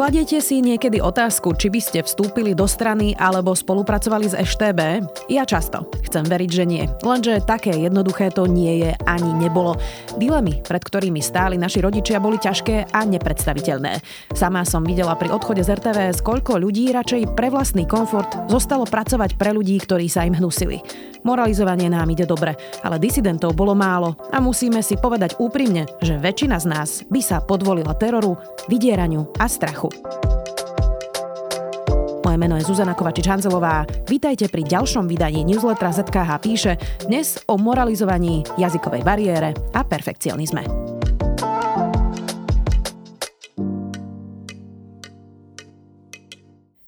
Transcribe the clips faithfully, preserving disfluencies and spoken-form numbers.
Kladiete si niekedy otázku, či by ste vstúpili do strany alebo spolupracovali s ŠTB? Ja často. Chcem veriť, že nie. Lenže také jednoduché to nie je ani nebolo. Dilemy, pred ktorými stáli naši rodičia, boli ťažké a nepredstaviteľné. Sama som videla pri odchode z er té vé es, koľko ľudí radšej pre vlastný komfort zostalo pracovať pre ľudí, ktorí sa im hnusili. Moralizovanie nám ide dobre, ale disidentov bolo málo a musíme si povedať úprimne, že väčšina z nás by sa podvolila teroru, vydieraniu a strachu. Moje meno je Zuzana Kovačič-Hanzelová. Vítajte pri ďalšom vydaní newslettera zet ká há píše, dnes o moralizovaní, jazykovej bariére a perfekcionizme.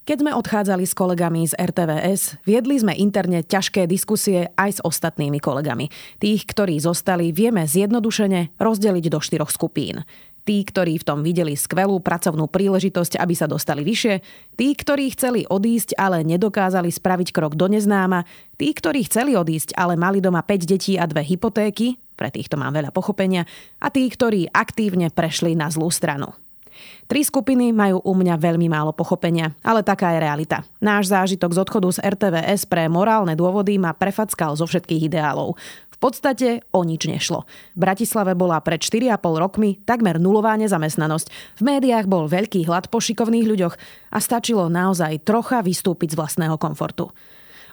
Keď sme odchádzali s kolegami z er té vé es, viedli sme interne ťažké diskusie aj s ostatnými kolegami. Tých, ktorí zostali, vieme zjednodušene rozdeliť do štyroch skupín. Tí, ktorí v tom videli skvelú pracovnú príležitosť, aby sa dostali vyššie, tí, ktorí chceli odísť, ale nedokázali spraviť krok do neznáma, tí, ktorí chceli odísť, ale mali doma päť detí a dve hypotéky, pre týchto mám veľa pochopenia, a tí, ktorí aktívne prešli na zlú stranu. Tri skupiny majú u mňa veľmi málo pochopenia, ale taká je realita. Náš zážitok z odchodu z er té vé es pre morálne dôvody ma prefackal zo všetkých ideálov. V podstate o nič nešlo. V Bratislave bola pred štyri a pol rokmi takmer nulová nezamestnanosť. V médiách bol veľký hlad po šikovných ľuďoch a stačilo naozaj trocha vystúpiť z vlastného komfortu.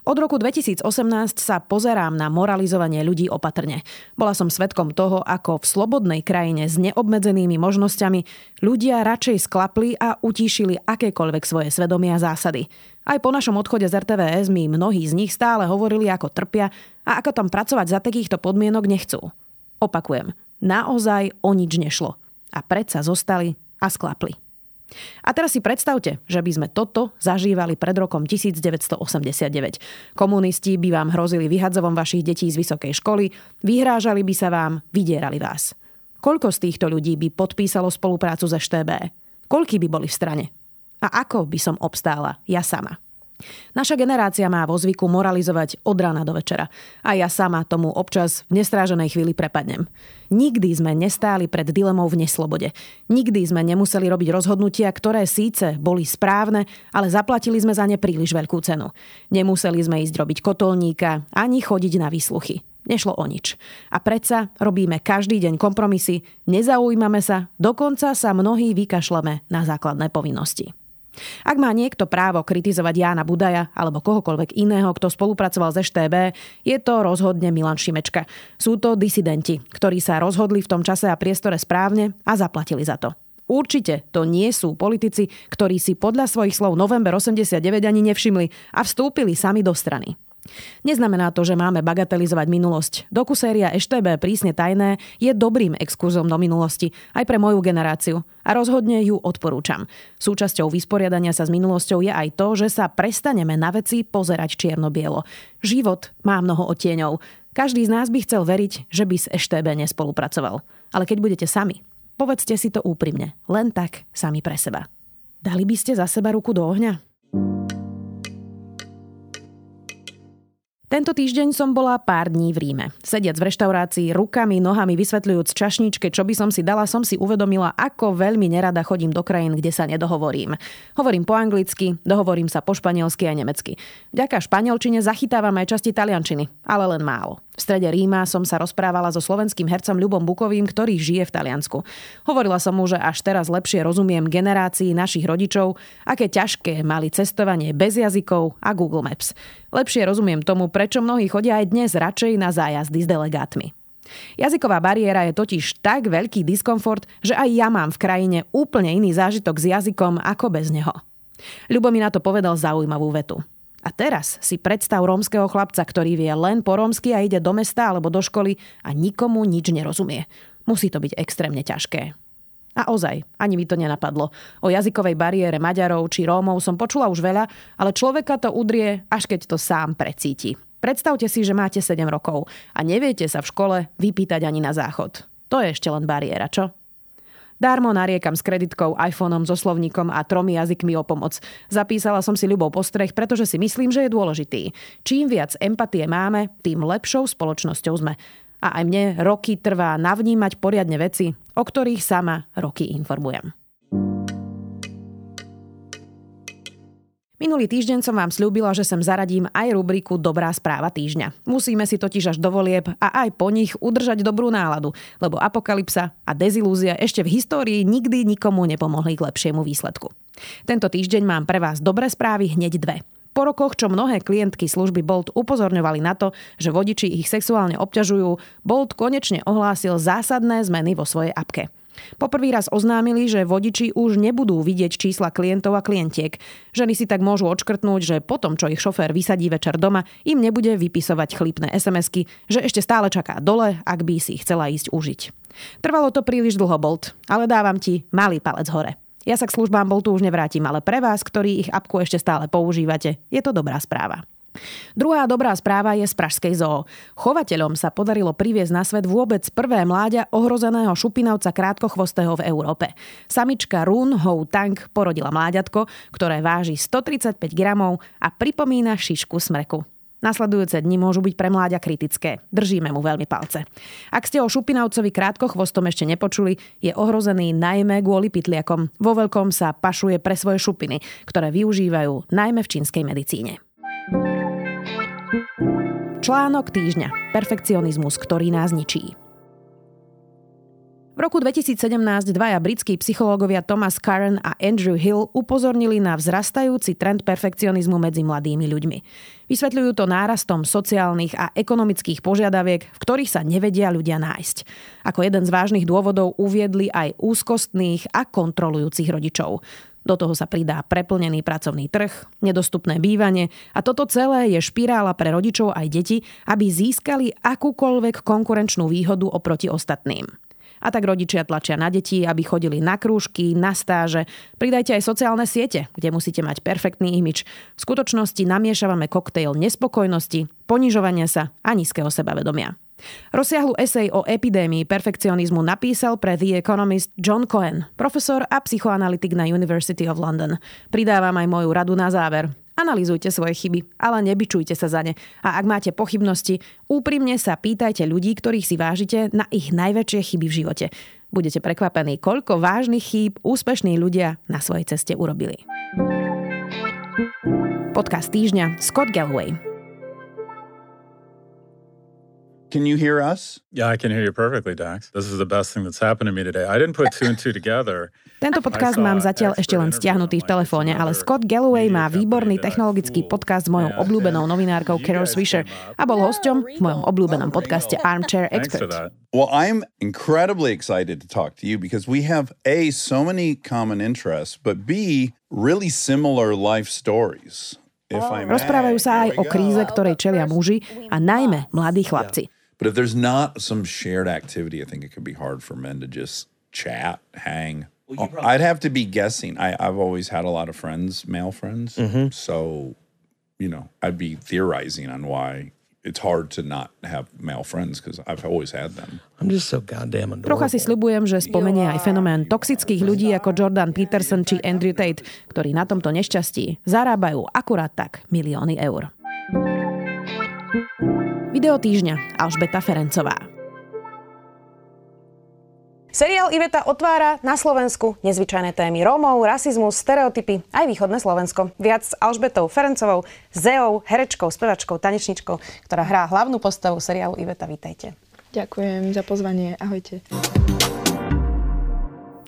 Od roku dvetisíc osemnásť sa pozerám na moralizovanie ľudí opatrne. Bola som svedkom toho, ako v slobodnej krajine s neobmedzenými možnosťami ľudia radšej sklapli a utíšili akékoľvek svoje svedomia a zásady. Aj po našom odchode z er té vé es mi mnohí z nich stále hovorili, ako trpia a ako tam pracovať za takýchto podmienok nechcú. Opakujem, naozaj o nič nešlo. A predsa zostali a sklapli. A teraz si predstavte, že by sme toto zažívali pred rokom devätnásť osemdesiatdeväť. Komunisti by vám hrozili vyhadzovom vašich detí z vysokej školy, vyhrážali by sa vám, vydierali vás. Koľko z týchto ľudí by podpísalo spoluprácu s ŠTB? Koľkí by boli v strane? A ako by som obstála ja sama? Naša generácia má vo zvyku moralizovať od rána do večera. A ja sama tomu občas v nestráženej chvíli prepadnem. Nikdy sme nestáli pred dilemou v neslobode. Nikdy sme nemuseli robiť rozhodnutia, ktoré síce boli správne, ale zaplatili sme za ne príliš veľkú cenu. Nemuseli sme ísť robiť kotolníka, ani chodiť na výsluchy. Nešlo o nič. A predsa robíme každý deň kompromisy, nezaujímame sa, dokonca sa mnohí vykašleme na základné povinnosti. Ak má niekto právo kritizovať Jána Budaja alebo kohokoľvek iného, kto spolupracoval s ŠTB, je to rozhodne Milan Šimečka. Sú to disidenti, ktorí sa rozhodli v tom čase a priestore správne a zaplatili za to. Určite to nie sú politici, ktorí si podľa svojich slov november osemdesiatdeväť ani nevšimli a vstúpili sami do strany. Neznamená to, že máme bagatelizovať minulosť. Dokuséria ŠTB Prísne tajné je dobrým exkurzom do minulosti, aj pre moju generáciu. A rozhodne ju odporúčam. Súčasťou vysporiadania sa s minulosťou je aj to, že sa prestaneme na veci pozerať čierno-bielo. Život má mnoho odtieňov. Každý z nás by chcel veriť, že by s ŠTB nespolupracoval. Ale keď budete sami, povedzte si to úprimne. Len tak sami pre seba. Dali by ste za seba ruku do ohňa? Tento týždeň som bola pár dní v Ríme. Sediac v reštaurácii, rukami, nohami vysvetľujúc čašničke, čo by som si dala, som si uvedomila, ako veľmi nerada chodím do krajín, kde sa nedohovorím. Hovorím po anglicky, dohovorím sa po španielsky a nemecky. Vďaka španielčine zachytávam aj časti taliančiny, ale len málo. V strede Ríma som sa rozprávala so slovenským hercom Ľubom Bukovým, ktorý žije v Taliansku. Hovorila som mu, že až teraz lepšie rozumiem generácii našich rodičov, aké ťažké mali cestovanie bez jazykov a Google Maps. Lepšie rozumiem tomu, prečo mnohí chodia aj dnes radšej na zájazdy s delegátmi. Jazyková bariéra je totiž tak veľký diskomfort, že aj ja mám v krajine úplne iný zážitok s jazykom ako bez neho. Ľubo mi na to povedal zaujímavú vetu. A teraz si predstav rómskeho chlapca, ktorý vie len po rómsky a ide do mesta alebo do školy a nikomu nič nerozumie. Musí to byť extrémne ťažké. A ozaj, ani mi to nenapadlo. O jazykovej bariére Maďarov či Rómov som počula už veľa, ale človeka to udrie, až keď to sám precíti. Predstavte si, že máte sedem rokov a neviete sa v škole vypýtať ani na záchod. To je ešte len bariéra, čo? Dármo nariekam s kreditkou, iPhonom, so slovníkom a tromi jazykmi o pomoc. Zapísala som si Ľubov postreh, pretože si myslím, že je dôležitý. Čím viac empatie máme, tým lepšou spoločnosťou sme. A aj mne roky trvá navnímať poriadne veci, o ktorých sama roky informujem. Minulý týždeň som vám sľúbila, že sem zaradím aj rubriku Dobrá správa týždňa. Musíme si totiž až do volieb a aj po nich udržať dobrú náladu, lebo apokalypsa a dezilúzia ešte v histórii nikdy nikomu nepomohli k lepšiemu výsledku. Tento týždeň mám pre vás dobré správy hneď dve. Po rokoch, čo mnohé klientky služby Bolt upozorňovali na to, že vodiči ich sexuálne obťažujú, Bolt konečne ohlásil zásadné zmeny vo svojej apke. Poprvý raz oznámili, že vodiči už nebudú vidieť čísla klientov a klientiek. Ženy si tak môžu odškrtnúť, že potom, čo ich šofér vysadí večer doma, im nebude vypisovať chlípne SMSky, že ešte stále čaká dole, ak by si chcela ísť užiť. Trvalo to príliš dlho, Bolt, ale dávam ti malý palec hore. Ja sa k službám Boltu už nevrátim, ale pre vás, ktorí ich apku ešte stále používate, je to dobrá správa. Druhá dobrá správa je z pražskej zoo. Chovateľom sa podarilo priviesť na svet vôbec prvé mláďa ohrozeného šupinavca krátkochvostého v Európe. Samička Rún Hou Tang porodila mláďatko, ktoré váži stotridsaťpäť gramov a pripomína šišku smreku. Nasledujúce dni môžu byť pre mláďa kritické. Držíme mu veľmi palce. Ak ste o šupinavcovi krátkochvostom ešte nepočuli, je ohrozený najmä kvôli pytliakom. Vo veľkom sa pašuje pre svoje šupiny, ktoré využívajú najmä v čínskej medicíne. Článok týždňa. Perfekcionizmus, ktorý nás ničí. V roku dvetisícsedemnásť dvaja britskí psychológovia Thomas Curran a Andrew Hill upozornili na vzrastajúci trend perfekcionizmu medzi mladými ľuďmi. Vysvetľujú to nárastom sociálnych a ekonomických požiadaviek, v ktorých sa nevedia ľudia nájsť. Ako jeden z vážnych dôvodov uviedli aj úzkostných a kontrolujúcich rodičov. Do toho sa pridá preplnený pracovný trh, nedostupné bývanie a toto celé je špirála pre rodičov aj deti, aby získali akúkoľvek konkurenčnú výhodu oproti ostatným. A tak rodičia tlačia na deti, aby chodili na krúžky, na stáže. Pridajte aj sociálne siete, kde musíte mať perfektný imič. V skutočnosti namiešavame koktejl nespokojnosti, ponižovania sa a nízkeho sebavedomia. Rozsiahlu esej o epidémii perfekcionizmu napísal pre The Economist John Cohen, profesor a psychoanalytik na University of London. Pridávam aj moju radu na záver. Analyzujte svoje chyby, ale nebičujte sa za ne. A ak máte pochybnosti, úprimne sa pýtajte ľudí, ktorých si vážite, na ich najväčšie chyby v živote. Budete prekvapení, koľko vážnych chýb úspešní ľudia na svojej ceste urobili. Podcast týždňa Scott Galloway. Can you hear us? Yeah, I can hear you perfectly, Dax. This is the best thing that's happened to me today. I didn't put two and two together. Tento podcast mám zatiaľ ešte len stiahnutý v telefóne, ale Scott Galloway má výborný technologický podcast s mojou obľúbenou novinárkou Carol Swisher a bol hosťom v mojom obľúbenom podcaste Armchair Expert. Well, I'm incredibly excited to talk to you because we have A, so many common interests, but B, really similar life stories. Rozprávajú sa aj o kríze, ktorej čelia muži a najmä mladí chlapci. But if there's not some shared activity, I think it could be hard for men to just chat, hang. Well, oh, I'd have to be guessing. I, I've always had a lot of friends, male friends. Mm-hmm. So, you know, I'd be theorizing on why it's hard to not have male friends because I've always had them. I'm just so goddamn adorable. Trocha si sľubujem, že spomenie aj fenomén toxických ľudí ako Jordan Peterson či Andrew Tate, ktorí na tomto nešťastí zarábajú akurát tak milióny eur. Video týždňa Alžbeta Ferencová. Seriál Iveta otvára na Slovensku nezvyčajné témy Rómov, rasizmus, stereotypy, aj východné Slovensko. Viac s Alžbetou Ferencovou, Zeou, herečkou, spevačkou, tanečničkou, ktorá hrá hlavnú postavu seriálu Iveta. Vítajte. Ďakujem za pozvanie. Ahojte.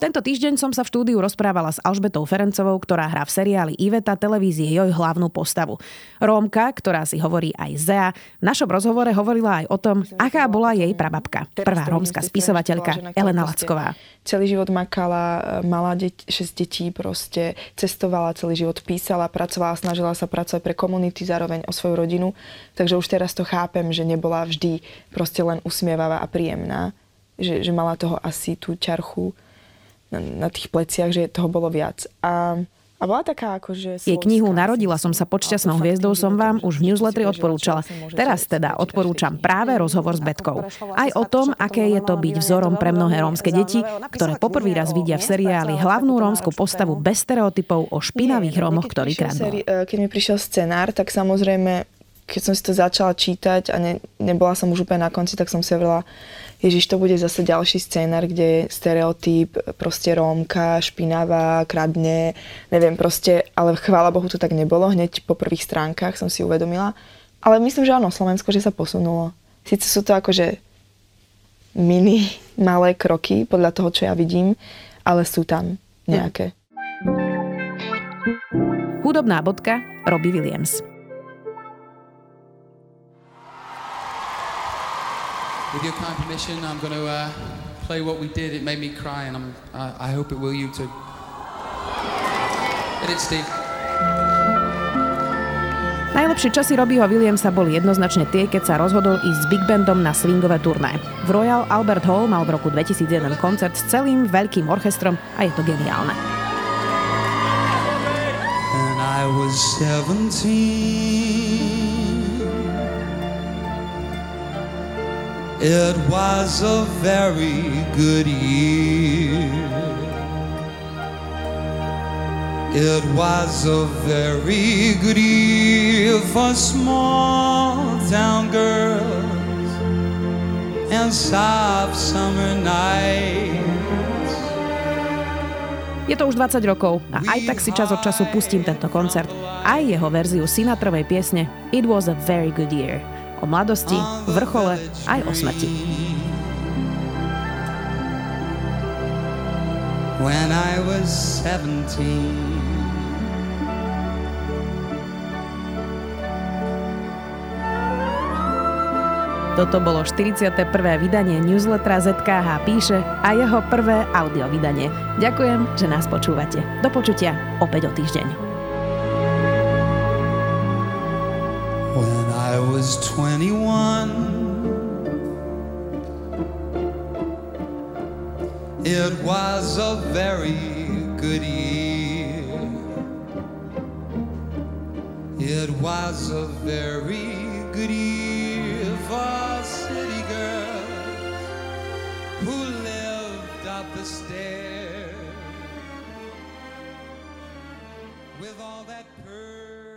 Tento týždeň som sa v štúdiu rozprávala s Alžbetou Ferencovou, ktorá hrá v seriáli Iveta televízie Joj hlavnú postavu. Rómka, ktorá si hovorí aj Zea, v našom rozhovore hovorila aj o tom, aká bola jej prababka, prvá rómska spisovateľka Elena Lacková. Celý život makala, mala šesť detí, proste cestovala, celý život písala, pracovala, snažila sa pracovať pre komunity, zároveň o svoju rodinu. Takže už teraz to chápem, že nebola vždy proste len usmievavá a príjemná, že, že mala toho asi tú čarchu na tých pleciach, že toho bolo viac. A, a bola taká akože... Jej knihu Narodila som sa pod šťastnou hviezdou som vám už v newsletteri odporúčala. Teraz teda odporúčam práve rozhovor s Betkou. Aj o tom, aké je to byť vzorom pre mnohé rómske deti, ktoré poprvý raz vidia v seriáli hlavnú rómsku postavu bez stereotypov o špinavých Rómoch, ktorí kradnú. Keď mi prišiel scenár, tak samozrejme, keď som si to začala čítať a ne, nebola som už úplne na konci, tak som si hovorila, Ježiš, to bude zase ďalší scénar, kde stereotyp, proste Rómka, špinavá, kradne, neviem proste, ale chvála Bohu to tak nebolo, hneď po prvých stránkach som si uvedomila. Ale myslím, že áno, Slovensko, že sa posunulo. Sice sú to akože mini, malé kroky, podľa toho, čo ja vidím, ale sú tam nejaké. Hudobná bodka, Robbie Williams. With your kind permission, I'm going to uh, play what we did. It made me cry, and I'm, uh, I hope it will you too. Hit it, Steve. Najlepšie časy Robbieho Williamsa boli jednoznačne tie, keď sa rozhodol ísť s Big Bandom na swingové turné. V Royal Albert Hall mal v roku dvetisícjeden koncert s celým veľkým orchestrom a je to geniálne. And I was seventeen. It was a very good year. It was a very good year for small town girls and soft summer nights. Je to už dvadsať rokov a aj tak si čas od času pustím tento koncert. Aj jeho verziu Sinatrovej piesne It was a very good year. O mladosti, vrchole, aj o smrti. When I was seventeen, toto bolo štyridsiate prvé vydanie newslettera zet ká há píše a jeho prvé audio vydanie. Ďakujem, že nás počúvate. Do počutia opäť o týždeň. I was twenty-one. It was a very good year. It was a very good year for city girls who lived up the stairs with all that purr.